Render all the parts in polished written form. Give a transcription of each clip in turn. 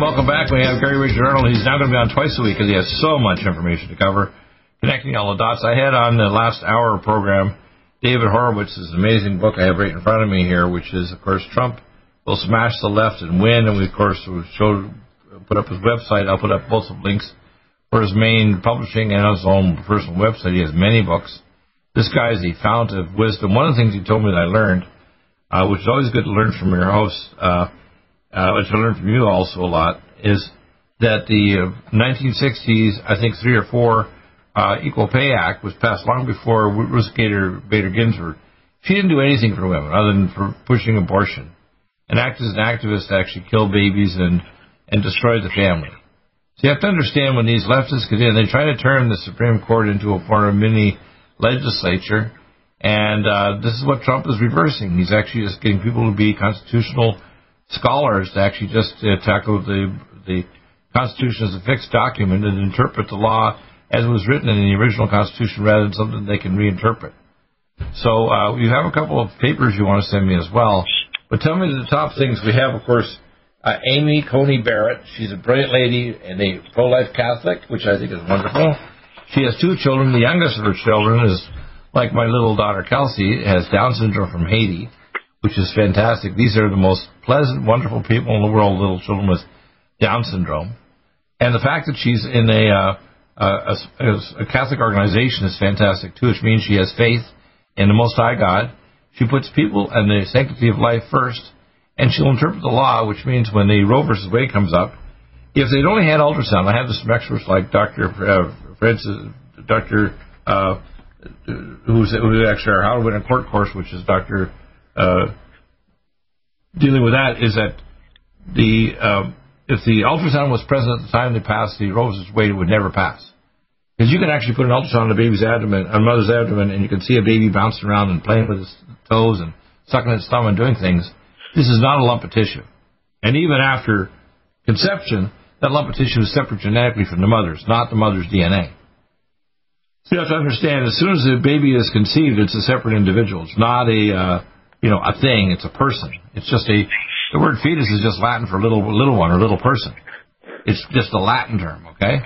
Welcome back. We have Gary Richard Arnold. He's now going to be on twice a week because he has so much information to cover. Connecting all the dots. I had on the last hour program David Horowitz's amazing book I have right in front of me here, which is, of course, Trump Will Smash the Left and Win. And we, of course, put up his website. I'll put up both of links for his main publishing and his own personal website. He has many books. This guy is the fount of wisdom. One of the things he told me that I learned, which is always good to learn from your hosts, which I learned from you also a lot, is that the 1960s, I think, three or four Equal Pay Act was passed long before Ruth Bader Ginsburg. She didn't do anything for women other than for pushing abortion. An act as an activist actually killed babies and destroyed the family. So you have to understand when these leftists get in, they try to turn the Supreme Court into a form of mini legislature, and this is what Trump is reversing. He's actually just getting people to be constitutional scholars to actually just tackle the Constitution as a fixed document and interpret the law as it was written in the original Constitution rather than something they can reinterpret. So you have a couple of papers you want to send me as well. But tell me the top things we have, of course, Amy Coney Barrett. She's a brilliant lady and a pro-life Catholic, which I think is wonderful. She has two children. The youngest of her children is, like my little daughter Kelsey, has Down syndrome from Haiti, which is fantastic. These are the most pleasant, wonderful people in the world, little children with Down syndrome. And the fact that she's in a Catholic organization is fantastic, too, which means she has faith in the Most High God. She puts people and the sanctity of life first, and she'll interpret the law, which means when the Roe v. Wade comes up, if they'd only had ultrasound, I have this from experts like Dr. who's actually our How to Win a Court course, which is Dr. Dealing with that is that if the ultrasound was present at the time they passed the Roe v. Wade, it would never pass. Because you can actually put an ultrasound on a baby's abdomen, on a mother's abdomen, and you can see a baby bouncing around and playing with its toes and sucking its thumb and doing things. This is not a lump of tissue. And even after conception, that lump of tissue is separate genetically from the mother's, not the mother's DNA. So you have to understand, as soon as the baby is conceived, it's a separate individual. It's not a... a thing, it's a person. It's just the word fetus is just Latin for little one or little person. It's just a Latin term, okay?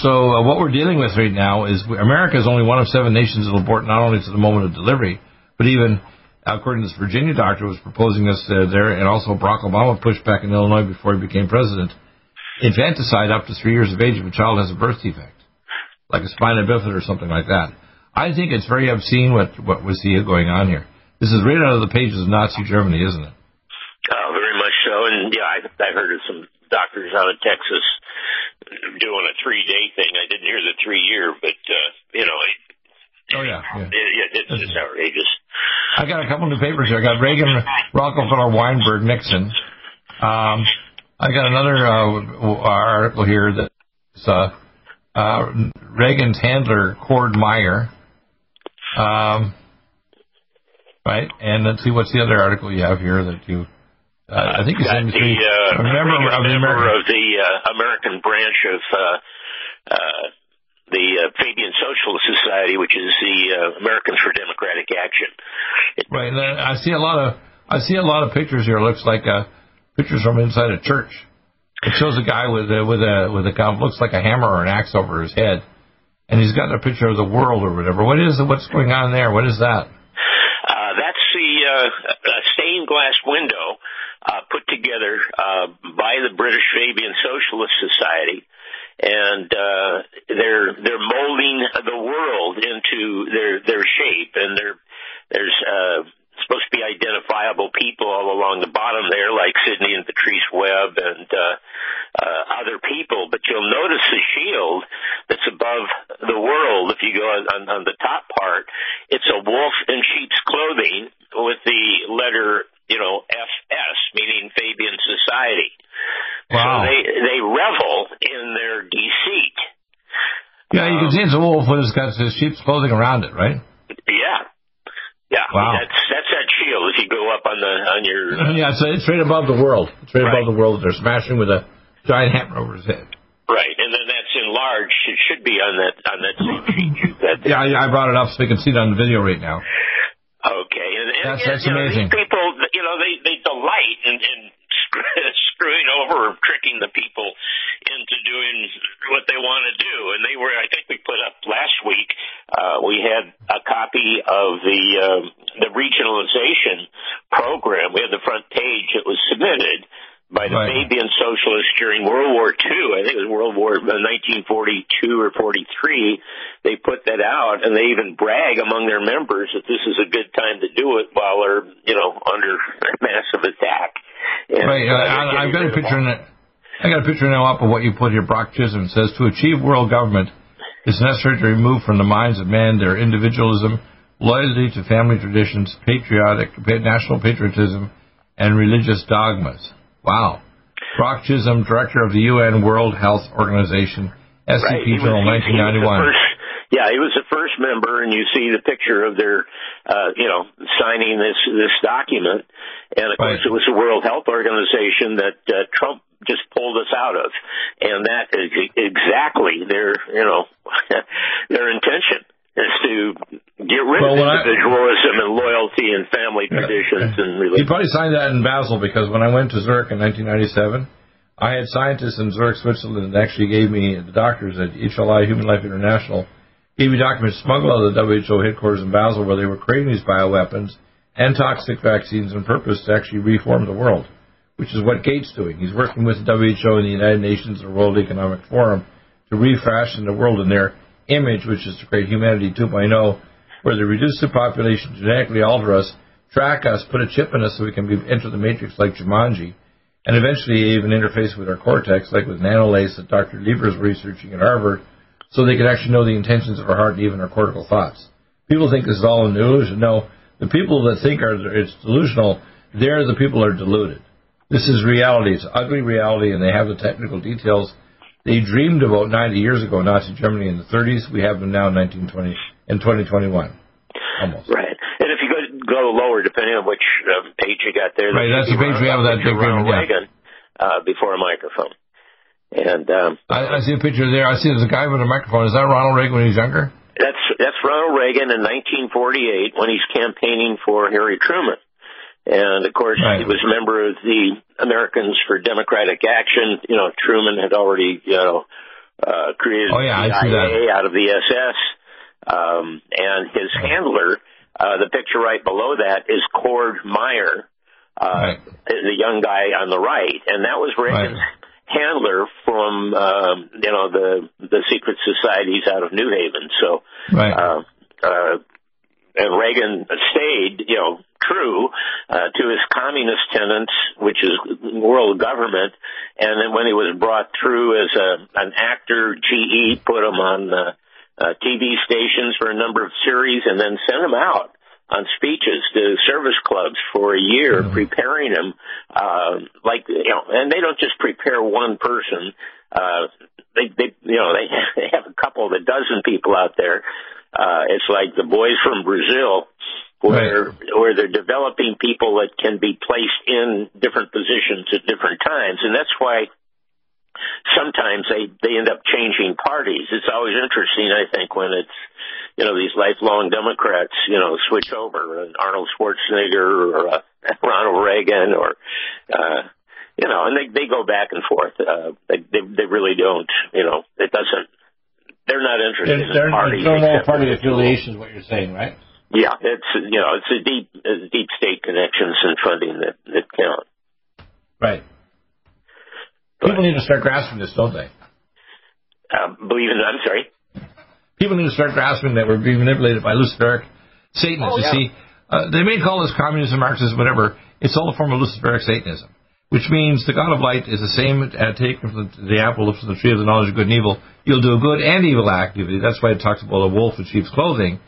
So what we're dealing with right now is America is only one of seven nations that will abort not only to the moment of delivery, but even, according to this Virginia doctor who was proposing this there, and also Barack Obama pushed back in Illinois before he became president, infanticide up to 3 years of age if a child has a birth defect, like a spina bifida or something like that. I think it's very obscene what we see going on here. This is right out of the pages of Nazi Germany, isn't it? Oh, very much so. And, yeah, I heard of some doctors out of Texas doing a 3-day thing. I didn't hear the 3-year, but, It's just outrageous. I got a couple new papers here. I got Reagan, Rockefeller, Weinberg, Nixon. I got another article here that's Reagan's handler, Cord Meyer. Right, and let's see what's the other article you have here that you. I think you said a member of the American branch of the Fabian Socialist Society, which is the Americans for Democratic Action. Right, and then I see a lot of pictures here. It looks like pictures from inside a church. It shows a guy with a looks like a hammer or an axe over his head, and he's got a picture of the world or whatever. What's going on there? What is that? That's the stained glass window put together by the British Fabian Socialist Society, and they're molding the world into their shape, and there's supposed to be identifiable people all along the bottom there, like Sydney and Patrice Webb and other people. But you'll notice the shield that's above the world. If you go on the top part, it's a wolf in sheep's clothing with the letter, FS, society. Wow. So they revel in their deceit. Yeah, you can see it's a wolf with his guts, his sheep's clothing around it, right? Yeah. Yeah, wow. I mean, that's that shield. If you go up on your yeah, so it's right above the world. It's right above the world. They're smashing with a giant hammer over his head. Right, and then that's enlarged. It should be on that sheet. Yeah, I brought it up so you can see it on the video right now. Okay, and that's amazing. These people, they delight in screwing over or tricking the people into doing what they want to do. And they were, I think we put up last week, we had a copy of the regionalization program. We had the front page. It was submitted by the Fabian Socialists during World War II. I think it was World War 1942 or 43. They put that out, and they even brag among their members that this is a good time to do it while they're, under massive attack. And I've got a picture in it. I got a picture now up of what you put here. Brock Chisholm says, to achieve world government, it's necessary to remove from the minds of man their individualism, loyalty to family traditions, national patriotism, and religious dogmas. Wow. Brock Chisholm, director of the UN World Health Organization, SCP Journal, 1991. He was the first member, and you see the picture of their, signing this document. And, of course, it was the World Health Organization that Trump just pulled us out of. And that is exactly their, their intention, is to get rid of individualism and loyalty and family traditions and religion. You probably signed that in Basel, because when I went to Zurich in 1997, I had scientists in Zurich, Switzerland, that actually gave me, the doctors at HLI, Human Life International, gave me documents smuggled out of the WHO headquarters in Basel, where they were creating these bioweapons and toxic vaccines on purpose to actually reform the world, which is what Gates is doing. He's working with the WHO and the United Nations and the World Economic Forum to refashion the world in their image, which is to create Humanity 2.0, where they reduce the population, genetically alter us, track us, put a chip in us so we can enter the matrix like Jumanji, and eventually even interface with our cortex, like with nanolace that Dr. Lieber is researching at Harvard, so they can actually know the intentions of our heart and even our cortical thoughts. People think this is all an illusion. No, the people that think it's delusional, they're the people that are deluded. This is reality. It's ugly reality, and they have the technical details. They dreamed about 90 years ago, Nazi Germany in the 30s. We have them now in 1920 and 2021, almost. Right. And if you go lower, depending on which page you got there. Right, that's the page we have of that big Ronald Reagan before a microphone. And I see a picture there. I see there's a guy with a microphone. Is that Ronald Reagan when he was younger? That's Ronald Reagan in 1948 when he's campaigning for Harry Truman. And, of course, he was a member of the Americans for Democratic Action. Truman had already, created CIA out of the SS. And his handler, the picture right below that, is Cord Meyer, the young guy on the right. And that was Reagan's handler from, the secret societies out of New Haven. So, and Reagan stayed, true to his communist tenets, which is world government. And then when he was brought through as an actor, GE put him on TV stations for a number of series and then sent him out on speeches to service clubs for a year, preparing him. And they don't just prepare one person. They have a couple of a dozen people out there. It's like the boys from Brazil, where they're developing people that can be placed in different positions at different times. And that's why sometimes they end up changing parties. It's always interesting, I think, when it's, these lifelong Democrats, switch over, an Arnold Schwarzenegger or Ronald Reagan or, and they go back and forth. They really don't, it doesn't. They're not interested in parties. There's no party affiliation is what you're saying, right? Yeah, it's the deep state connections and funding that count. Right. People need to start grasping this, don't they? I'm sorry? People need to start grasping that we're being manipulated by Luciferic Satanists. See, they may call this communism, Marxism, whatever. It's all a form of Luciferic Satanism, which means the God of light is the same taken from the apple from the tree of the knowledge of good and evil. You'll do good and evil activity. That's why it talks about a wolf in sheep's clothing,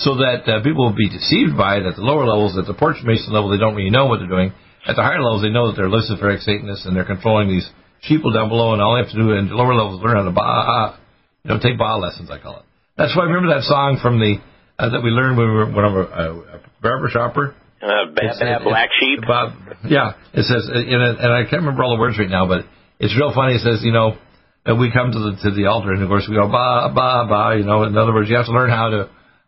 so that people will be deceived by it at the lower levels, at the Porch Mason level. They don't really know what they're doing. At the higher levels, they know that they're Luciferic Satanists and they're controlling these sheeple down below, and all they have to do in lower levels is learn how to take Baal lessons, I call it. That's why I remember that song from the that we learned when we were a barber shopper. Black Sheep. It says, and I can't remember all the words right now, but it's real funny. It says, and we come to the altar, and of course we go ba ba ba. In other words, you have to learn how to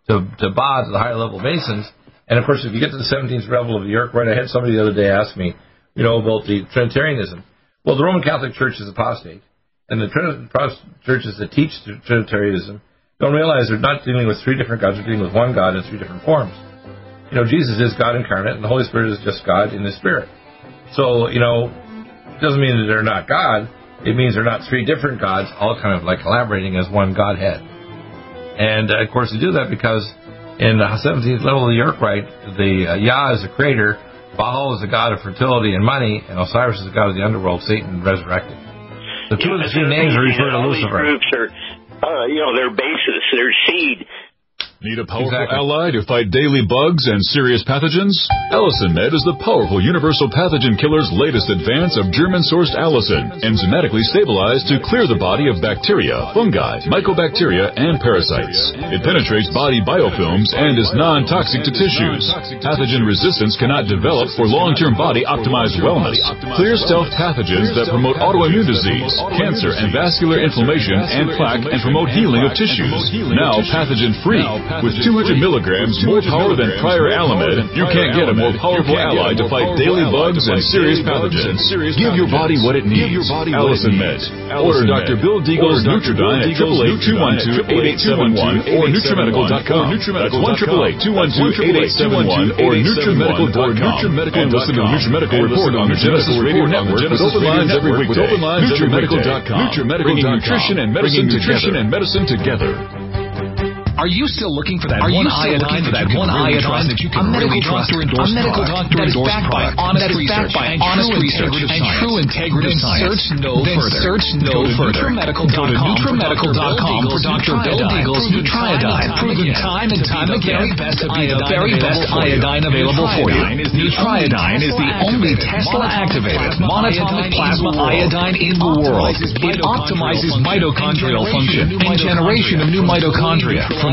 ba to the higher level masons. And of course, if you get to the 17th level of New York, right? I had somebody the other day ask me, about the Trinitarianism. Well, the Roman Catholic Church is apostate, and the Protestant churches that teach Trinitarianism don't realize they're not dealing with three different gods; they're dealing with one God in three different forms. Jesus is God incarnate, and the Holy Spirit is just God in the Spirit. So, it doesn't mean that they're not God. It means they're not three different gods, all kind of like collaborating as one Godhead. And, of course, they do that because in the 17th level of the Urquhart, the Yah is the creator, Baal is the god of fertility and money, and Osiris is the god of the underworld, Satan, resurrected. The two of the three names are referred to Lucifer. These groups are, their basis, their seed. Need a powerful ally to fight daily bugs and serious pathogens? AllicinMed is the powerful universal pathogen killer's latest advance of German-sourced allicin, enzymatically stabilized to clear the body of bacteria, fungi, mycobacteria, and parasites. It penetrates body biofilms and is non-toxic to tissues. Pathogen resistance cannot develop for long-term body-optimized wellness. Clear stealth pathogens that promote autoimmune disease, cancer, and vascular inflammation and plaque, and promote healing of tissues. Now pathogen-free. With 200 milligrams more power than prior Alamed, you can't get a more powerful ally to fight daily bugs and serious pathogens. Give your body what it needs. AllicinMed. Order Dr. Bill Deagle's Nutridyne at 888-212-8871 or NutriMedical.com. That's 1-888-212-8871 or NutriMedical.com. And listen to the NutriMedical Report on the Genesis Radio Network with open lines every weekday. NutriMedical.com. Bringing nutrition and medicine together. Are you still looking for that one iodine that you can really trust? A medical doctor endorsed product that is backed by honest research and true integrity of science. Search no further. Go to NutriMedical.com for Dr. Bill Deagle's Nutriodine, proven time and time again to be the very best iodine available for you. Nutriodine is the only Tesla-activated monatomic plasma iodine in the world. It optimizes mitochondrial function and generation of new mitochondria, from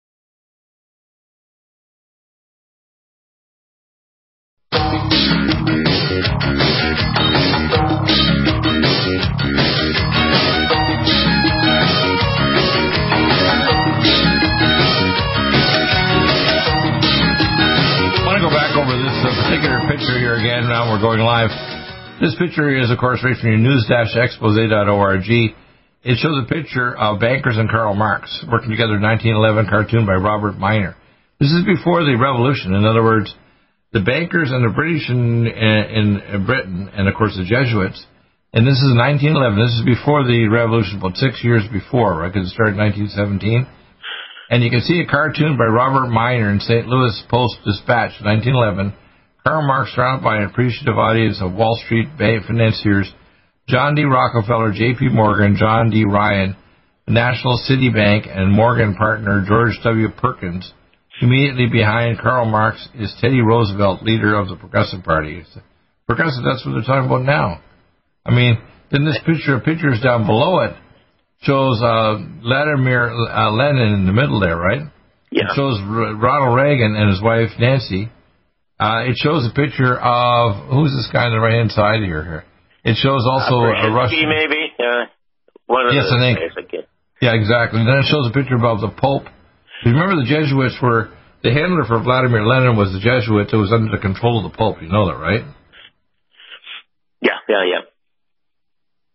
Now we're going live. This picture is, of course, right from your news-expose.org. It shows a picture of bankers and Karl Marx working together in 1911 cartoon by Robert Minor. This is before the revolution. In other words, the bankers and the British in Britain and, of course, the Jesuits. And this is 1911. This is before the revolution, about 6 years before, right, because it started in 1917. And you can see a cartoon by Robert Minor in St. Louis Post-Dispatch, 1911, Karl Marx surrounded by an appreciative audience of Wall Street financiers, John D. Rockefeller, J.P. Morgan, John D. Ryan, National City Bank, and Morgan partner George W. Perkins. Immediately behind Karl Marx is Teddy Roosevelt, leader of the Progressive Party. Progressive, that's what they're talking about now. I mean, then this picture of pictures down below it shows Vladimir Lenin in the middle there, right? Yeah. It shows Ronald Reagan and his wife, Nancy. It shows a picture of, who's this guy on the right-hand side here? It shows also a Russian... maybe? One of yes, I think. Yeah, exactly. And then it shows a picture of the Pope. Remember the Jesuits were, the handler for Vladimir Lenin was the Jesuit that was under the control of the Pope. You know that, right? Yeah.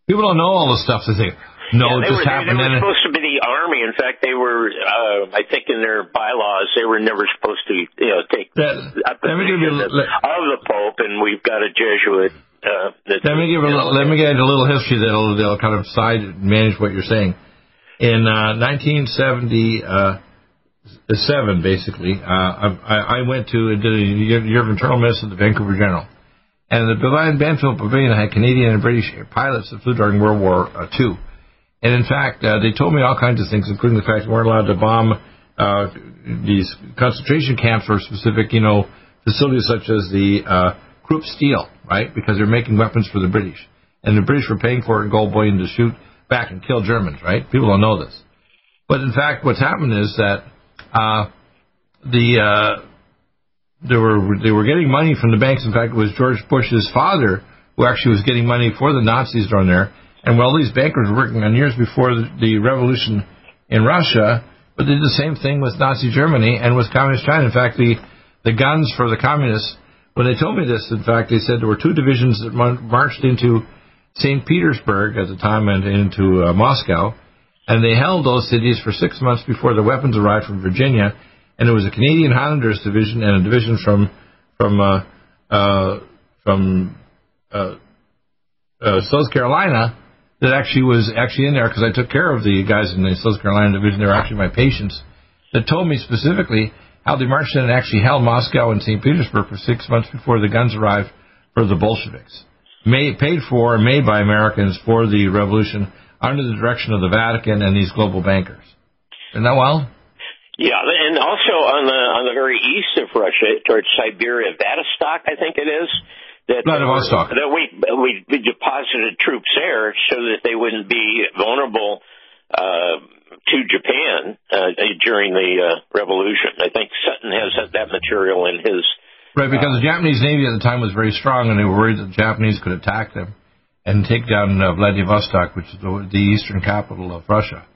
People don't know all the stuff that they know just happened. They were supposed to be the army. In fact, they were, I think in their bylaws, they were never supposed to, take up the position of the Pope, and we've got a Jesuit. Let me get a little history that'll kind of side manage what you're saying. In 1977, basically, I went to and did a year of internal medicine at the Vancouver General. And the Banfield Pavilion had Canadian and British pilots that flew during World War II. And in fact, they told me all kinds of things, including the fact they weren't allowed to bomb these concentration camps or specific, facilities such as the Krupp Steel, right? Because they're making weapons for the British. And the British were paying for it in gold bullion to shoot back and kill Germans, right? People don't know this. But in fact, what's happened is that they were getting money from the banks. In fact, it was George Bush's father who actually was getting money for the Nazis down there. And while these bankers were working on years before the revolution in Russia, but they did the same thing with Nazi Germany and with Communist China. In fact, the guns for the communists, when they told me this, in fact, they said there were two divisions that marched into St. Petersburg at the time and into Moscow, and they held those cities for 6 months before the weapons arrived from Virginia. And there was a Canadian Highlanders division and a division from South Carolina that was actually in there, because I took care of the guys in the South Carolina division. They were actually my patients that told me specifically how they marched in and actually held Moscow and St. Petersburg for 6 months before the guns arrived for the Bolsheviks, paid for and made by Americans for the revolution under the direction of the Vatican and these global bankers. Isn't that wild? Yeah, and also on the very east of Russia, towards Siberia, Vladivostok, I think it is. Vladivostok. That we deposited troops there so that they wouldn't be vulnerable to Japan during the revolution. I think Sutton has that material in his... Right, because the Japanese Navy at the time was very strong, and they were worried that the Japanese could attack them and take down Vladivostok, which is the eastern capital of Russia.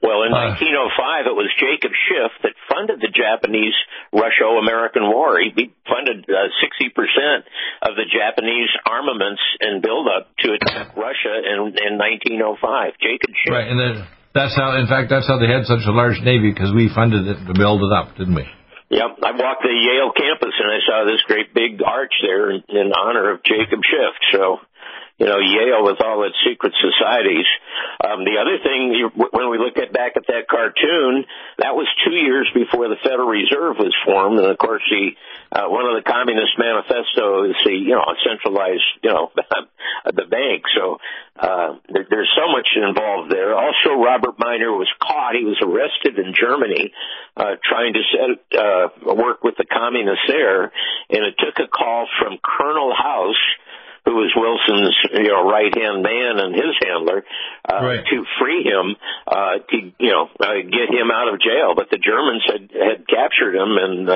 Well, in 1905, it was Jacob Schiff that funded the Japanese-Russo-American War. He funded 60% of the Japanese armaments and buildup to attack Russia in 1905. Jacob Schiff. Right, and then that's how they had such a large navy, because we funded it to build it up, didn't we? Yep, I walked the Yale campus and I saw this great big arch there in honor of Jacob Schiff. So. Yale with all its secret societies. The other thing, when we look back at that cartoon, that was 2 years before the Federal Reserve was formed, and of course, one of the Communist manifestos is centralized, the bank. So there's so much involved there. Also, Robert Minor was caught; he was arrested in Germany, trying to work with the Communists there, and it took a call from Colonel House, who was Wilson's right-hand man and his handler, right, to free him, to get him out of jail. But the Germans had captured him and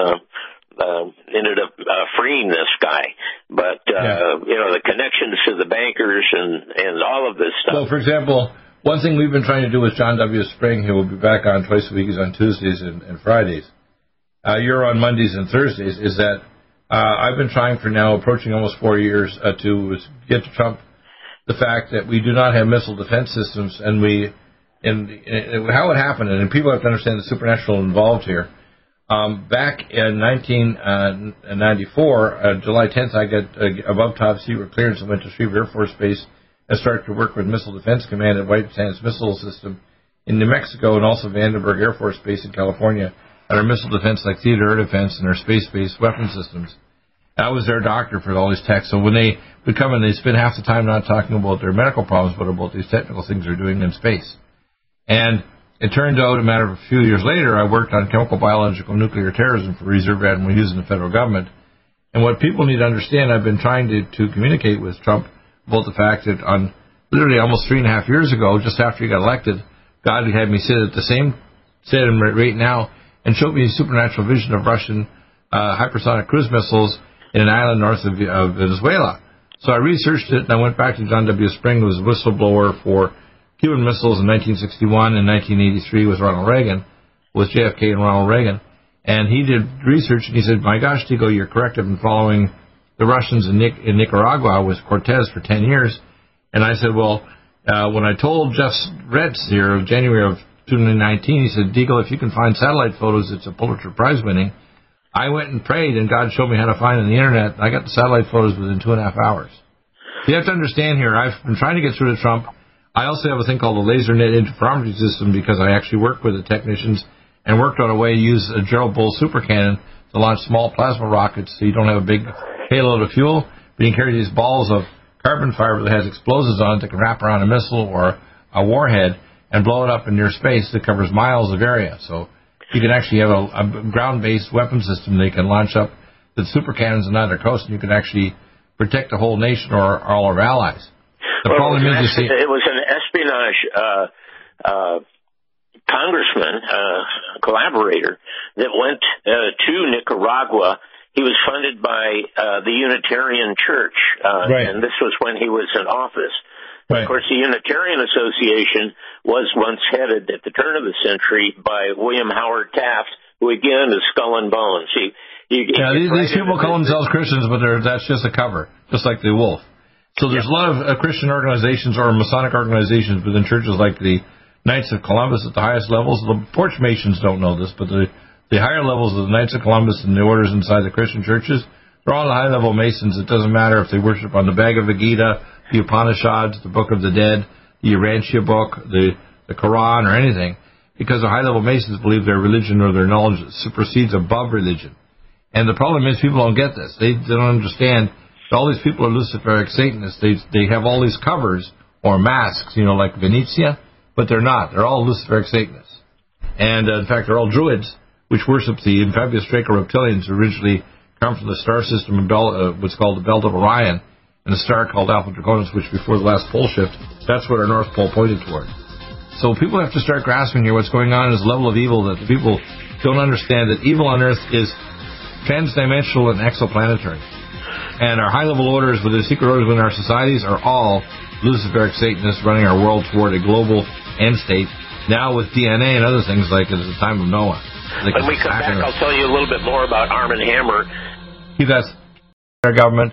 ended up freeing this guy. But, the connections to the bankers and all of this stuff. Well, for example, one thing we've been trying to do with John W. Spring, who will be back on twice a week, he's on Tuesdays and Fridays. You're on Mondays and Thursdays, is that I've been trying for now approaching almost 4 years to get to Trump the fact that we do not have missile defense systems, and how it happened, and people have to understand the supernatural involved here. Back in 1994, July 10th, I got above top secret clearance and went to Schriever Air Force Base and started to work with Missile Defense Command at White Sands Missile System in New Mexico, and also Vandenberg Air Force Base in California, at our missile defense like theater air defense and our space-based weapon systems. I was their doctor for all these techs. So when they would come in, they spend half the time not talking about their medical problems, but about these technical things they're doing in space. And it turned out, a matter of a few years later, I worked on chemical, biological, nuclear terrorism for Reserve Admiral Hughes in the federal government. And what people need to understand, I've been trying to communicate with Trump about the fact that on literally almost 3.5 years ago, just after he got elected, God had me sit at the same stadium right now and showed me a supernatural vision of Russian hypersonic cruise missiles in an island north of Venezuela. So I researched it, and I went back to John W. Spring, who was a whistleblower for Cuban missiles in 1961 and 1983 with Ronald Reagan, with JFK and Ronald Reagan. And he did research, and he said, my gosh, Tico, you're correct. I've been following the Russians in Nicaragua with Cortez for 10 years. And I said, well, when I told Jeff Retz here of January of 2019, he said, Tico, if you can find satellite photos, it's a Pulitzer Prize winning. I went and prayed, and God showed me how to find on the Internet. I got the satellite photos within 2.5 hours. You have to understand here, I've been trying to get through to Trump. I also have a thing called the LaserNet interferometry system because I actually work with the technicians and worked on a way to use a Gerald Bull super cannon to launch small plasma rockets so you don't have a big payload of fuel, but you can carry these balls of carbon fiber that has explosives on it that can wrap around a missile or a warhead and blow it up in near space that covers miles of area. So you can actually have a ground-based weapon system they can launch up the super cannons on either coast, and you can actually protect the whole nation or all our allies. The problem is, it was an espionage congressman, collaborator, that went to Nicaragua. He was funded by the Unitarian Church, right. And this was when he was in office. Right. Of course, the Unitarian Association was once headed at the turn of the century by William Howard Taft, who again is skull and bones. These people call themselves Christians, but that's just a cover, just like the wolf. So there's a lot of Christian organizations or Masonic organizations within churches like the Knights of Columbus at the highest levels. The Porch Masons don't know this, but the higher levels of the Knights of Columbus and the orders inside the Christian churches, they're all high-level Masons. It doesn't matter if they worship on the Bhagavad Gita, the Upanishads, the Book of the Dead, the Urantia Book, the Quran, or anything, because the high-level Masons believe their religion or their knowledge supersedes above religion. And the problem is people don't get this. They don't understand that all these people are Luciferic Satanists. They have all these covers or masks, you know, like Venetia, but they're not. They're all Luciferic Satanists. And, in fact, they're all Druids, which worship the amphibious Draco-reptilians who originally come from the star system of what's called the Belt of Orion, and a star called Alpha Draconis, which before the last pole shift, that's what our North Pole pointed toward. So people have to start grasping here what's going on is a level of evil that the people don't understand, that evil on Earth is transdimensional and exoplanetary. And our high-level orders, with the secret orders within our societies, are all Luciferic Satanists running our world toward a global end state, now with DNA and other things like at the time of Noah. When we come back, I'll tell you a little bit more about Arm & Hammer. He does. Our government.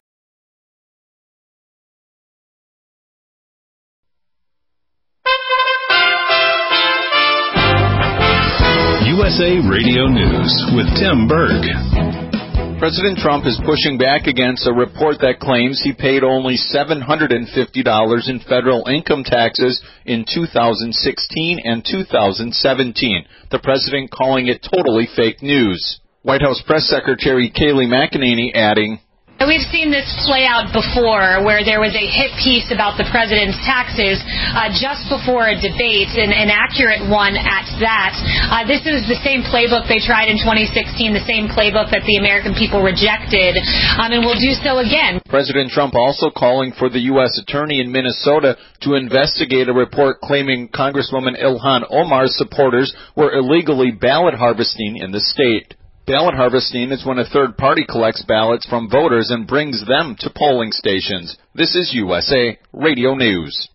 USA Radio News with Tim Berg. President Trump is pushing back against a report that claims he paid only $750 in federal income taxes in 2016 and 2017, the president calling it totally fake news. White House Press Secretary Kayleigh McEnany adding, And we've seen this play out before, where there was a hit piece about the president's taxes just before a debate, and an accurate one at that. This is the same playbook they tried in 2016, the same playbook that the American people rejected, and will do so again. President Trump also calling for the U.S. attorney in Minnesota to investigate a report claiming Congresswoman Ilhan Omar's supporters were illegally ballot harvesting in the state. Ballot harvesting is when a third party collects ballots from voters and brings them to polling stations. This is USA Radio News.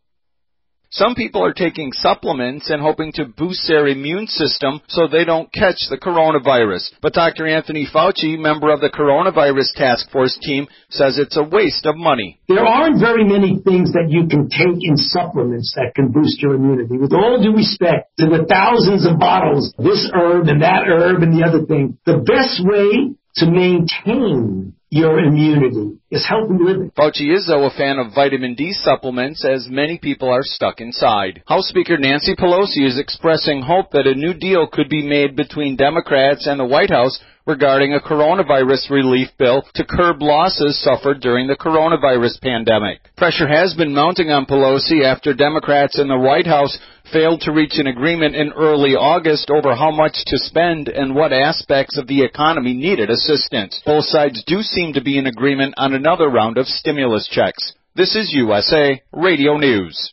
Some people are taking supplements and hoping to boost their immune system so they don't catch the coronavirus. But Dr. Anthony Fauci, member of the coronavirus task force team, says it's a waste of money. There aren't very many things that you can take in supplements that can boost your immunity. With all due respect to the thousands of bottles, this herb and that herb and the other thing, the best way to maintain your immunity is healthy living. Fauci is, though, a fan of vitamin D supplements, as many people are stuck inside. House Speaker Nancy Pelosi is expressing hope that a new deal could be made between Democrats and the White House regarding a coronavirus relief bill to curb losses suffered during the coronavirus pandemic. Pressure has been mounting on Pelosi after Democrats in the White House failed to reach an agreement in early August over how much to spend and what aspects of the economy needed assistance. Both sides do seem to be in agreement on another round of stimulus checks. This is USA Radio News.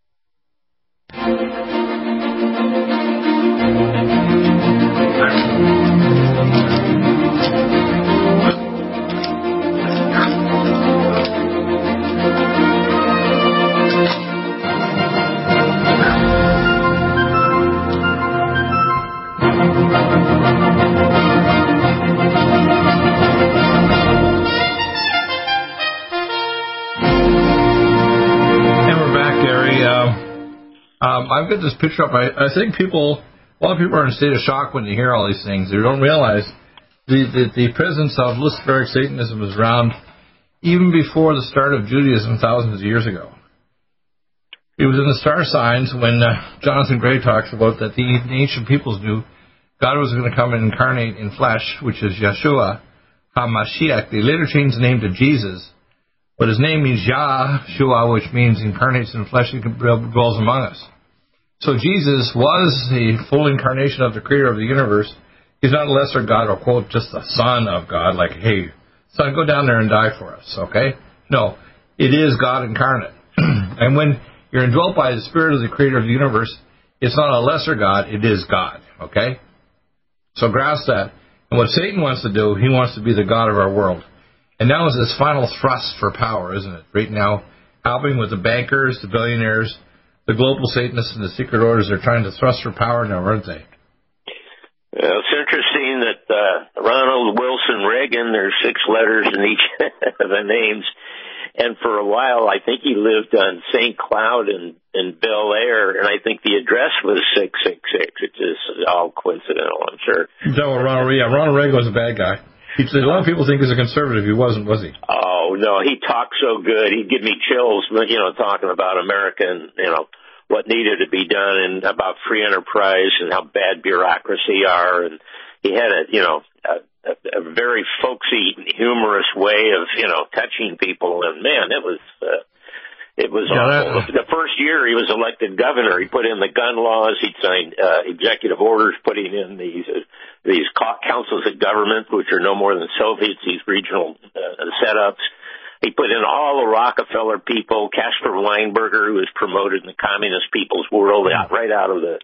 I've got this picture up. I think a lot of people are in a state of shock when you hear all these things. They don't realize the presence of Luciferic Satanism was around even before the start of Judaism thousands of years ago. It was in the star signs when Jonathan Gray talks about that the ancient peoples knew God was going to come and incarnate in flesh, which is Yeshua HaMashiach. They later changed the name to Jesus, but his name means Yahshua, which means incarnates in flesh and dwells among us. So Jesus was the full incarnation of the creator of the universe. He's not a lesser God or, quote, just the son of God, like, hey, son, go down there and die for us, okay? No, it is God incarnate. And when you're indwelt by the spirit of the creator of the universe, it's not a lesser God, it is God, okay? So grasp that. And what Satan wants to do, he wants to be the God of our world. And now is his final thrust for power, isn't it? Right now, helping with the bankers, the billionaires, the global Satanists and the secret orders are trying to thrust for power now, aren't they? It's interesting that Ronald Wilson Reagan, there's six letters in each of the names, and for a while I think he lived on St. Cloud in Bel Air, and I think the address was 666. It's just all coincidental, I'm sure. No, Ronald Reagan was a bad guy. A lot of people think he's a conservative. He wasn't, was he? Oh, no. He talked so good. He'd give me chills, you know, talking about America and, you know, what needed to be done and about free enterprise and how bad bureaucracy are. And he had a, you know, a very folksy, humorous way of, you know, touching people. And, man, it was awful. The first year he was elected governor, he put in the gun laws. He signed executive orders putting in the these councils of government, which are no more than Soviets, these regional setups. He put in all the Rockefeller people, Casper Weinberger, who was promoted in the Communist People's World, right out of the,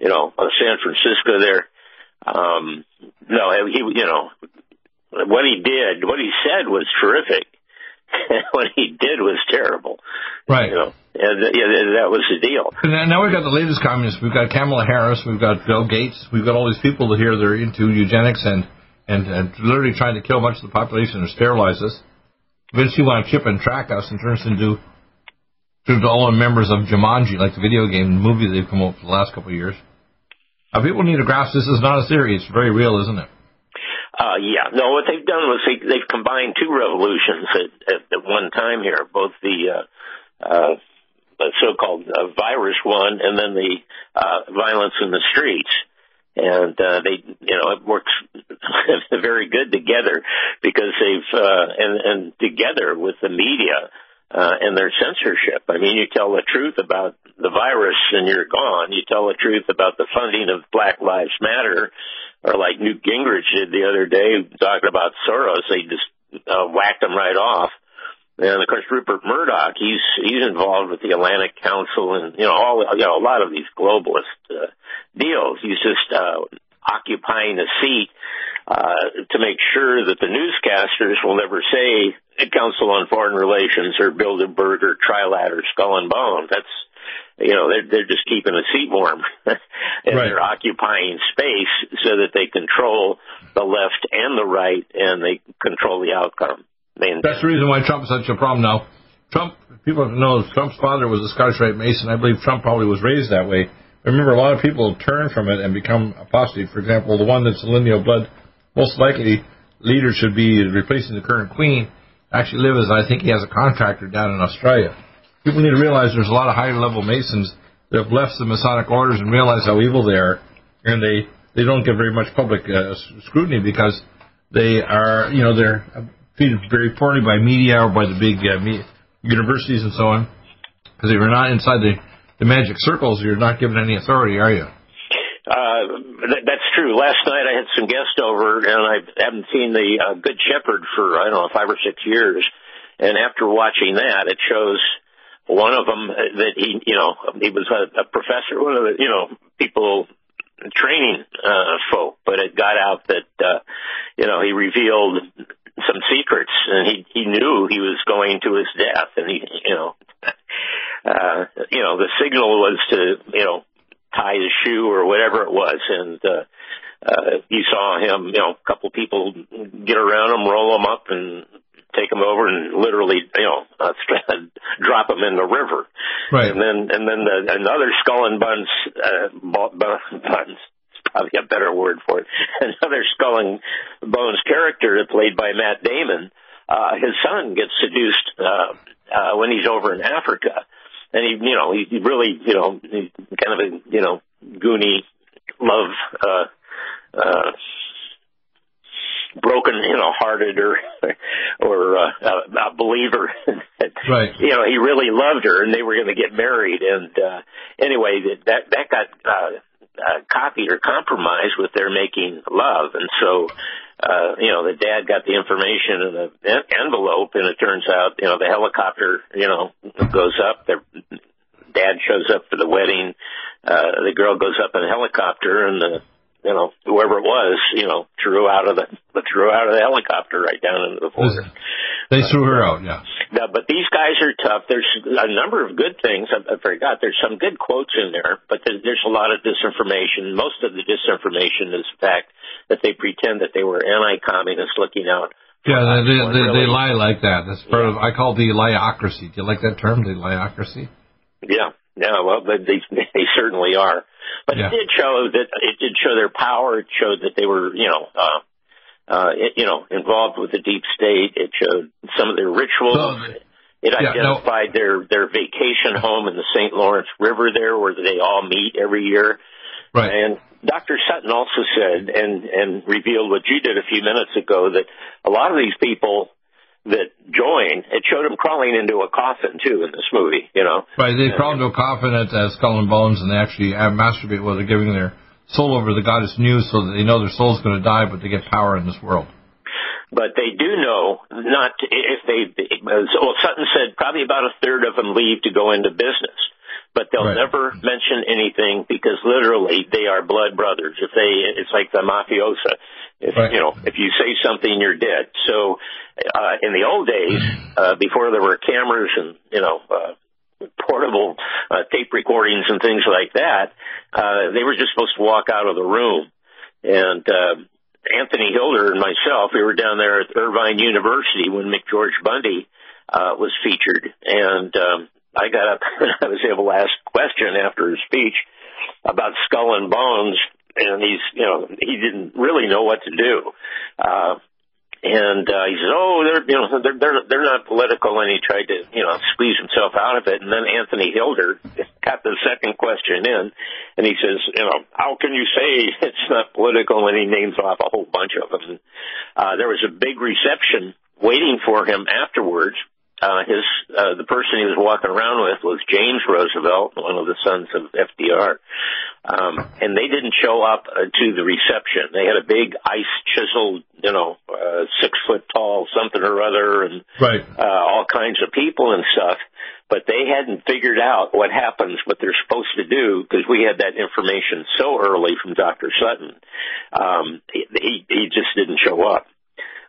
San Francisco there. What he said was terrific. What he did was terrible. Right. And that was the deal. And now we've got the latest communists. We've got Kamala Harris. We've got Bill Gates. We've got all these people here that are into eugenics and literally trying to kill much of the population or sterilize us. Eventually want to chip and track us and turn us into all members of Jumanji, like the video game and movie they've come up with for the last couple of years. People need to grasp this is not a theory. It's very real, isn't it? What they've done was they've combined two revolutions at one time here, both the so-called virus one and then the violence in the streets. And it works very good together because they've and together with the media and their censorship. I mean, you tell the truth about the virus and you're gone. You tell the truth about the funding of Black Lives Matter, or like Newt Gingrich did the other day, talking about Soros. They just whacked him right off. And of course, Rupert Murdoch, he's involved with the Atlantic Council and a lot of these globalist deals. He's just occupying a seat to make sure that the newscasters will never say Council on Foreign Relations or Bilderberg or Trilad or Skull and Bone. That's, they're just keeping a seat warm. And right. They're occupying space so that they control the left and the right, and they control the outcome. That's the reason why Trump's such a problem now. People know Trump's father was a Scottish Rite Mason. I believe Trump probably was raised that way. But remember, a lot of people turn from it and become apostate. For example, the one that's lineal blood, most likely leader should be replacing the current queen. Actually, live as I think he has a contractor down in Australia. People need to realize there's a lot of higher-level Masons that have left the Masonic orders and realize how evil they are, and they don't get very much public scrutiny because they are, they're treated very poorly by media or by the big universities and so on. Because if you're not inside the magic circles, you're not given any authority, are you? That's true. Last night I had some guests over, and I haven't seen the Good Shepherd for, 5 or 6 years. And after watching that, it shows one of them that he was a professor, one of the, people training folk, but it got out that, he revealed some secrets, and he knew he was going to his death, and he, the signal was to, tie his shoe or whatever it was, and you saw him, a couple people get around him, roll him up, and take him over and literally, drop him in the river. Right. And then another skull and buns, probably a better word for it, another Skull and Bones character played by Matt Damon, his son gets seduced when he's over in Africa. And he really, he's kind of a, goony love, broken, hearted or a believer. Right. He really loved her and they were going to get married. And anyway, that got copied or compromised with their making love. And so, the dad got the information in an envelope, and it turns out, the helicopter, goes up. Their dad shows up for the wedding. The girl goes up in a helicopter, and whoever it was, threw out of the helicopter right down into the water. They threw her out, yeah. No, but these guys are tough. There's a number of good things. I forgot. There's some good quotes in there, but there's a lot of disinformation. Most of the disinformation is the fact that they pretend that they were anti-communists looking out. Yeah, they lie like that. That's part of, I call the liocracy. Do you like that term, the liocracy? Yeah. Yeah, well, they certainly are. But yeah. It did show their power. It showed that they were, involved with the deep state. It showed some of their rituals. Identified their vacation home in the St. Lawrence River there, where they all meet every year. Right. And Dr. Sutton also said and revealed what you did a few minutes ago, that a lot of these people that joined, it showed them crawling into a coffin, too, in this movie, Right, they crawl into a coffin at Skull and Bones, and they actually masturbate while they're giving their soul over to the goddess New so that they know their soul's going to die, but they get power in this world. But they do know not to, if they – well, Sutton said probably about a third of them leave to go into business. But they'll never mention anything because literally they are blood brothers. If they, it's like the mafiosa. If, you know, if you say something, you're dead. So in the old days, before there were cameras and, you know, portable tape recordings and things like that, they were just supposed to walk out of the room. And Anthony Hilder and myself, we were down there at Irvine University when McGeorge Bundy was featured. And I got up and I was able to ask a question after his speech about Skull and Bones, and he's, you know, he didn't really know what to do. And he said, "Oh, they're, you know, they're not political," and he tried to, you know, squeeze himself out of it. And then Anthony Hilder got the second question in, and he says, "You know, how can you say it's not political?" And he names off a whole bunch of them. And, there was a big reception waiting for him afterwards. His the person he was walking around with was James Roosevelt, one of the sons of FDR, and they didn't show up to the reception. They had a big ice chiseled, you know, 6 foot tall something or other, and all kinds of people and stuff. But they hadn't figured out what happens, what they're supposed to do, because we had that information so early from Dr. Sutton. He just didn't show up.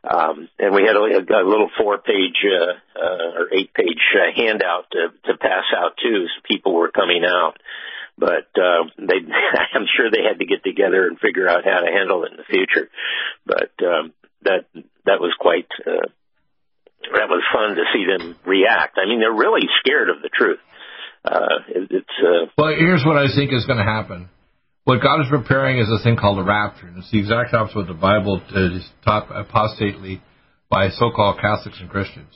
And we had a little four-page or eight-page handout to pass out, too, so people were coming out. But I'm sure they had to get together and figure out how to handle it in the future. But that was quite that was fun to see them react. I mean, they're really scared of the truth. Well, here's what I think is going to happen. What God is preparing is a thing called a rapture, and it's the exact opposite of what the Bible is taught apostately by so-called Catholics and Christians,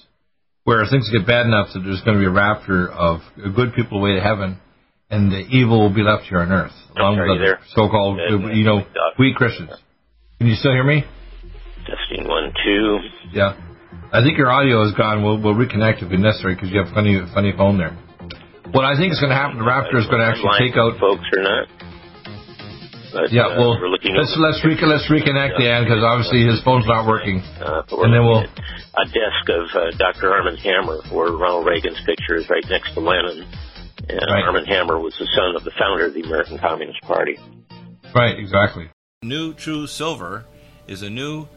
where things get bad enough that there's going to be a rapture of good people away to heaven, and the evil will be left here on earth, along with the so-called, you know, weak Christians. Can you still hear me? Testing 1, 2. Yeah. I think your audio is gone. We'll reconnect if necessary, because you have funny phone there. What I think is going to happen, the rapture is going to actually take out folks or not. But, yeah, well, let's reconnect Dan, because obviously his phone's not working. And then we'll a desk of Dr. Armand Hammer, where Ronald Reagan's picture is right next to Lenin. And Armand Hammer was the son of the founder of the American Communist Party. Right, exactly. New True Silver is a new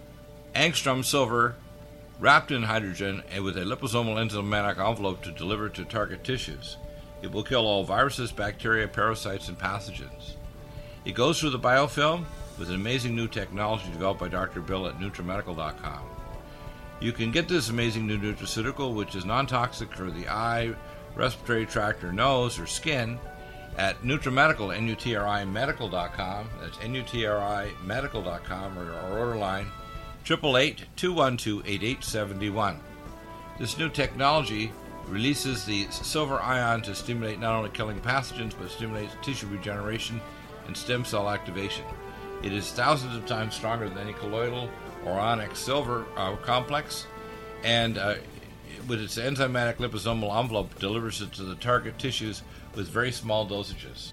angstrom silver wrapped in hydrogen and with a liposomal enzymatic envelope to deliver to target tissues. It will kill all viruses, bacteria, parasites, and pathogens. It goes through the biofilm with an amazing new technology developed by Dr. Bill at NutraMedical.com. You can get this amazing new nutraceutical, which is non-toxic for the eye, respiratory tract, or nose, or skin, at NutraMedical, NutriMedical.com. That's NutriMedical.com, or our order line, 888-212-8871. This new technology releases the silver ion to stimulate not only killing pathogens, but stimulates tissue regeneration and stem cell activation. It is thousands of times stronger than any colloidal or onyx silver complex, and with its enzymatic liposomal envelope, delivers it to the target tissues with very small dosages.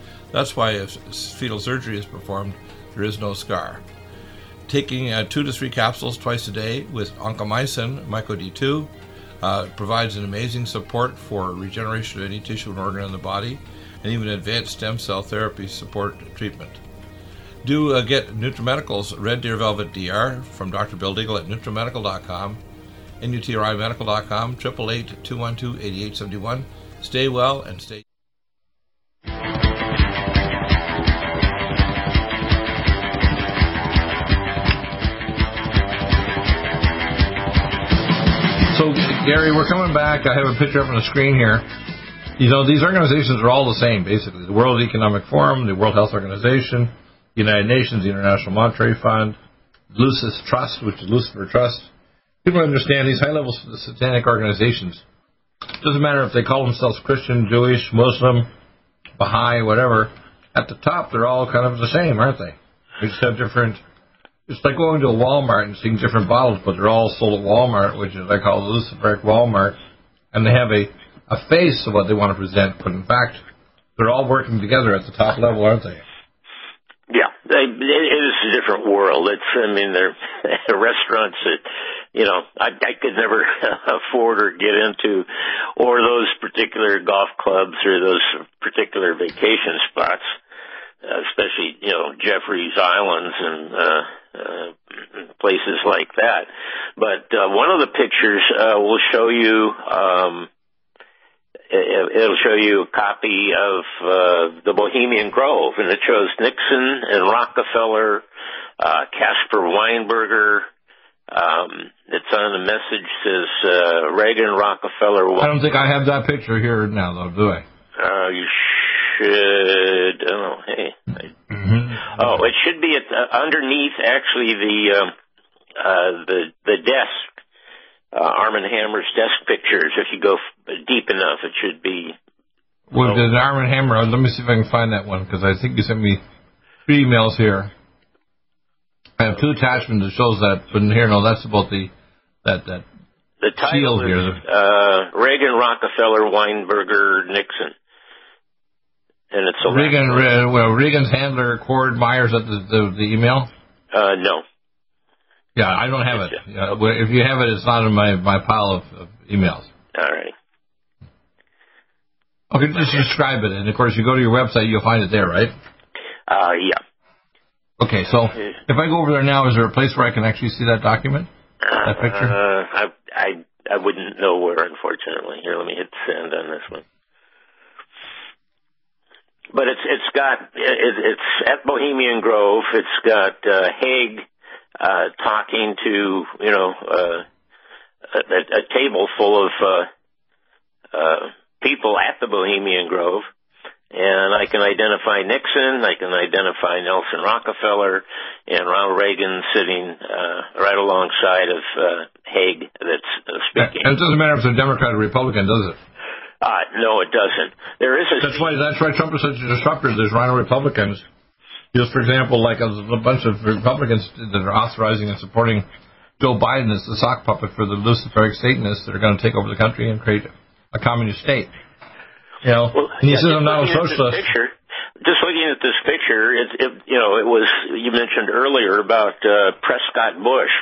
That's why if fetal surgery is performed, there is no scar. Taking 2 to 3 capsules twice a day with oncomycin, myco-D2, provides an amazing support for regeneration of any tissue and organ in the body, and even advanced stem cell therapy support treatment. Do get NutriMedical's Red Deer Velvet DR from Dr. Bill Deagle at NutriMedical.com, NUTRIMedical.com, 888-212-8871. Stay well and stay. So, Gary, we're coming back. I have a picture up on the screen here. You know, these organizations are all the same, basically. The World Economic Forum, the World Health Organization, the United Nations, the International Monetary Fund, Lucis Trust, which is Lucifer Trust. People understand these high-level satanic organizations. It doesn't matter if they call themselves Christian, Jewish, Muslim, Baha'i, whatever. At the top, they're all kind of the same, aren't they? They just have different... It's like going to a Walmart and seeing different bottles, but they're all sold at Walmart, which is, I call the Luciferic Walmart, and they have a face of what they want to present, but in fact, they're all working together at the top level, aren't they? Yeah, it is a different world. There are restaurants that, I could never afford or get into, or those particular golf clubs or those particular vacation spots. Especially, Jeffrey's Islands and places like that. But one of the pictures will show you, it'll show you a copy of the Bohemian Grove, and it shows Nixon and Rockefeller, Casper Weinberger. It's on the message, says Reagan, Rockefeller. I don't think I have that picture here now, though, do I? You should. Oh, hey. Mm-hmm. Oh, it should be underneath, actually, the desk, Arm & Hammer's desk pictures. If you go deep enough, it should be. Well, there's Arm & Hammer. Let me see if I can find that one, because I think you sent me 3 emails here. I have 2 attachments that shows that, but here, no, that's about that. The title seal is here. Reagan, Rockefeller, Weinberger, Nixon. And it's Reagan's handler, Cord Meyer, at the email? No. Yeah, I don't have it. Yeah, if you have it, it's not in my pile of emails. All right. Okay, just describe it. And, of course, you go to your website, you'll find it there, right? Yeah. Okay, so if I go over there now, is there a place where I can actually see that document? That picture? I wouldn't know where, unfortunately. Here, let me hit send on this one. But it's at Bohemian Grove. It's got Haig talking to a table full of people at the Bohemian Grove, and I can identify Nixon. I can identify Nelson Rockefeller and Ronald Reagan sitting right alongside of Haig that's speaking. And it doesn't matter if they're Democrat or Republican, does it? No, it doesn't. There is a... That's why Trump is such a disruptor. There's rhino Republicans. Just for example, like a bunch of Republicans that are authorizing and supporting Joe Biden as the sock puppet for the Luciferic Satanists that are going to take over the country and create a communist state. And he says, I'm not a socialist. Just looking at this picture, it was, you mentioned earlier about Prescott Bush,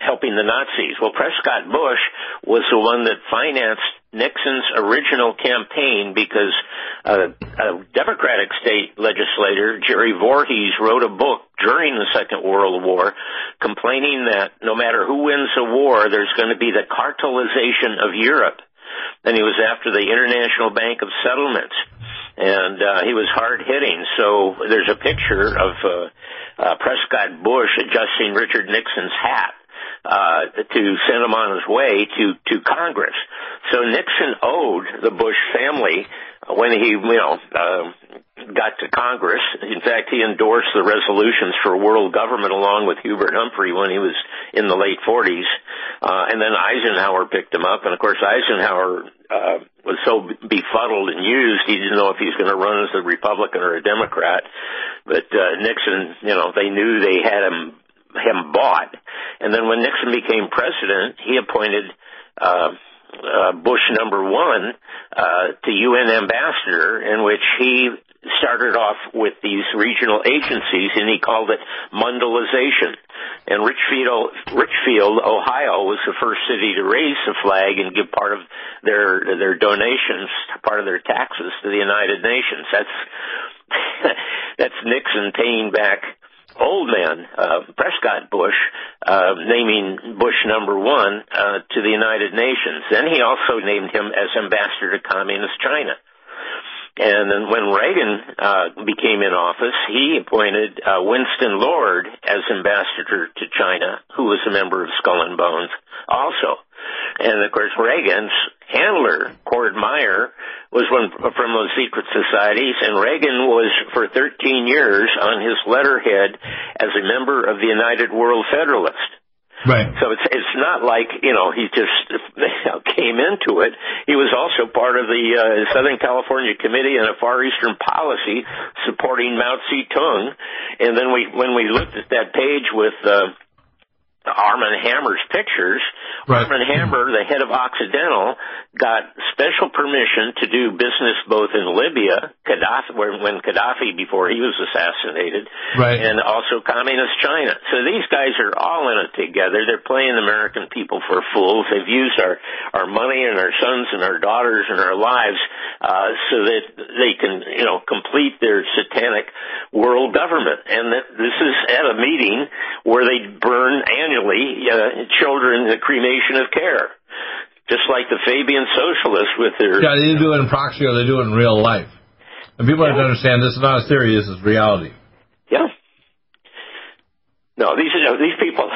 helping the Nazis. Well, Prescott Bush was the one that financed Nixon's original campaign because a Democratic state legislator, Jerry Voorhees, wrote a book during the Second World War complaining that no matter who wins the war, there's going to be the cartelization of Europe. And he was after the International Bank of Settlements. And he was hard-hitting. So there's a picture of Prescott Bush adjusting Richard Nixon's hat to send him on his way to Congress. So Nixon owed the Bush family when he, got to Congress. In fact, he endorsed the resolutions for world government along with Hubert Humphrey when he was in the late 40s. And then Eisenhower picked him up. And, of course, Eisenhower was so befuddled and used, he didn't know if he was going to run as a Republican or a Democrat. But Nixon, they knew they had him bought. And then when Nixon became president, he appointed Bush #1 to UN ambassador, in which he started off with these regional agencies, and he called it Mundalization. And Richfield, Ohio, was the first city to raise the flag and give part of their donations, part of their taxes to the United Nations. That's Nixon paying back old man, Prescott Bush, naming Bush #1 to the United Nations. Then he also named him as ambassador to Communist China. And then when Reagan became in office, he appointed Winston Lord as ambassador to China, who was a member of Skull and Bones also. And, of course, Reagan's handler, Cord Meyer, was one from those secret societies, and Reagan was for 13 years on his letterhead as a member of the United World Federalist. Right. So it's not like, he just came into it. He was also part of the Southern California Committee on a Far Eastern Policy supporting Mao Zedong. And then when we looked at that page with Arm & Hammer's pictures, right. Arm & Hammer, the head of Occidental, got special permission to do business both in Libya, Gaddafi, when Gaddafi, before he was assassinated, right. And also Communist China. So these guys are all in it together. They're playing the American people for fools. They've used our money and our sons and our daughters and our lives so that they can, complete their satanic world government. And this is at a meeting where they burn children, the cremation of care, just like the Fabian Socialists with their... Yeah, they didn't do it in proxy or they do it in real life. And people have to understand this is not a theory, this is reality. Yeah. No, these people,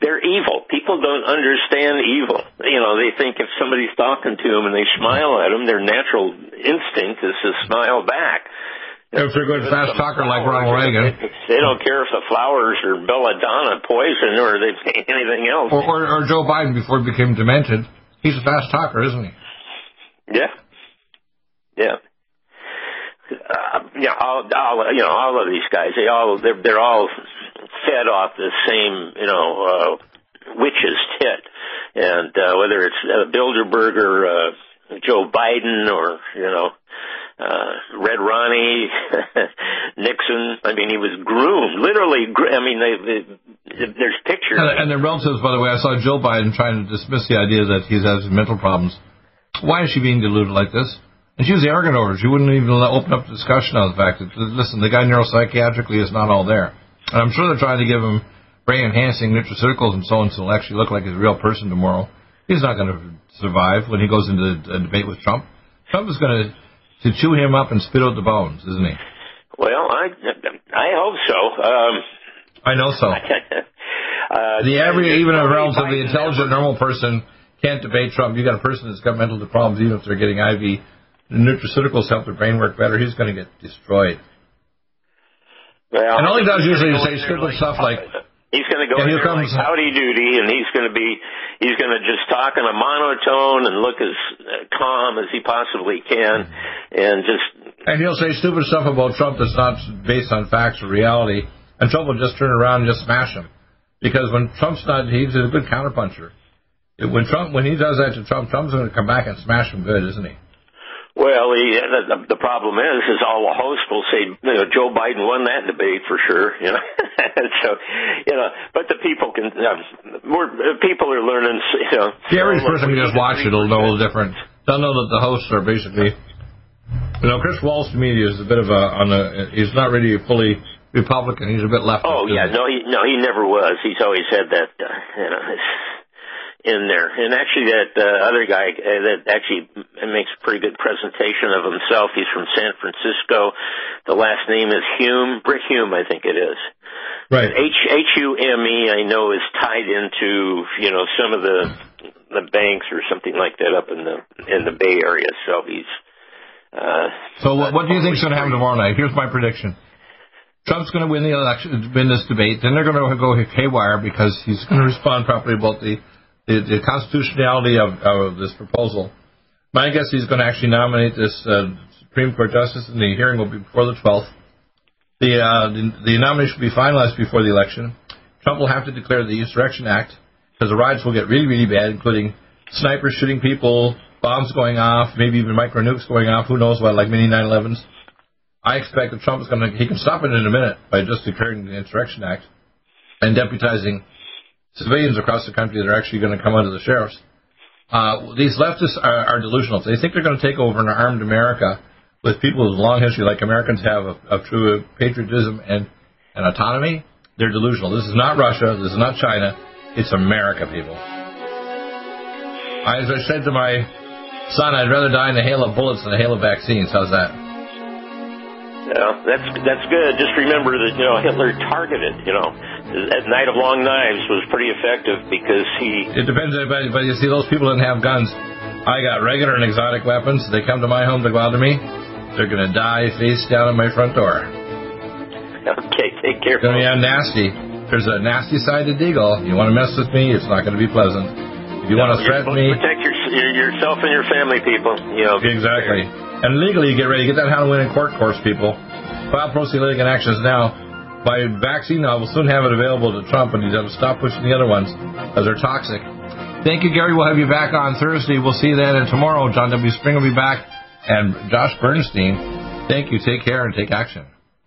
they're evil. People don't understand evil. They think if somebody's talking to them and they smile at them, their natural instinct is to smile back. If they're a good fast talker like Ronald Reagan. They don't care if the flowers or belladonna poison or anything else. Or Joe Biden before he became demented. He's a fast talker, isn't he? Yeah. Yeah. All of these guys, they're all fed off the same, witch's tit. And whether it's Bilderberg or Joe Biden or, Red Ronnie, Nixon. I mean, he was groomed, literally. There's pictures. And their relatives, by the way, I saw Jill Biden trying to dismiss the idea that he has mental problems. Why is she being deluded like this? And she was arrogant over it. She wouldn't even open up discussion on the fact that, listen, the guy neuropsychiatrically is not all there. And I'm sure they're trying to give him brain-enhancing nutraceuticals and so on so he'll actually look like he's a real person tomorrow. He's not going to survive when he goes into a debate with Trump. Trump is going to chew him up and spit out the bones, isn't he? Well, I hope so. I know so. Even a relatively intelligent, normal person can't debate Trump. You got a person that's got mental problems, even if they're getting IV. The nutraceuticals help their brain work better. He's going to get destroyed. Well, and all he does usually is say stupid stuff like, he's going to go in there like howdy doody, and he's going to just talk in a monotone and look as calm as he possibly can, and he'll say stupid stuff about Trump that's not based on facts or reality, and Trump will just turn around and just smash him, because when Trump's not, he's a good counterpuncher. When he does that to Trump, Trump's going to come back and smash him good, isn't he? Well, the problem is all the hosts will say, you know, Joe Biden won that debate for sure, you know. So, you know, but the people can, you know, more people are learning, you know. The average person can just watch it, will know the difference. They'll know that the hosts are basically, you know, Chris Wallace to me is a bit of he's not really fully Republican. He's a bit left. Oh yeah, he never was. He's always had that, you know. In there, and actually that other guy that actually makes a pretty good presentation of himself. He's from San Francisco. The last name is Hume, Brick Hume, I think it is. Right. Hume, I know, is tied into, you know, some of the banks or something like that up in the Bay Area. So he's. So what do you think is going to happen tomorrow night? Here's my prediction. Trump's going to win the election, win this debate. Then they're going to go haywire because he's going to respond properly about the constitutionality of this proposal. My guess is he's going to actually nominate this Supreme Court justice, and the hearing will be before the 12th. The nomination will be finalized before the election. Trump will have to declare the Insurrection Act because the riots will get really, really bad, including snipers shooting people, bombs going off, maybe even micro nukes going off. Who knows what? Like mini 9/11s. I expect that Trump is going to. He can stop it in a minute by just declaring the Insurrection Act and deputizing civilians across the country that are actually going to come under the sheriffs. These leftists are delusional. They think they're going to take over an armed America with people with a long history, like Americans have, of true patriotism and autonomy. They're delusional. This is not Russia. This is not China. It's America, people. As I said to my son, I'd rather die in a hail of bullets than a hail of vaccines. How's that? Yeah, that's good. Just remember that, you know, Hitler targeted, you know, that Night of Long Knives was pretty effective because he... It depends, but you see, those people didn't have guns. I got regular and exotic weapons. They come to my home to bother me. They're going to die face down at my front door. Okay, take care. It's going to be nasty. There's a nasty side to Deagle. You want to mess with me, it's not going to be pleasant. If you want to threaten me... Protect yourself and your family, people. You know, exactly. And legally, get ready. Get that how to win in court course, people. File pro-litigant actions now. My vaccine, I will soon have it available to Trump, and he's going to stop pushing the other ones because they're toxic. Thank you, Gary. We'll have you back on Thursday. We'll see you then. And tomorrow, John W. Spring will be back, and Josh Bernstein. Thank you. Take care and take action.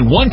One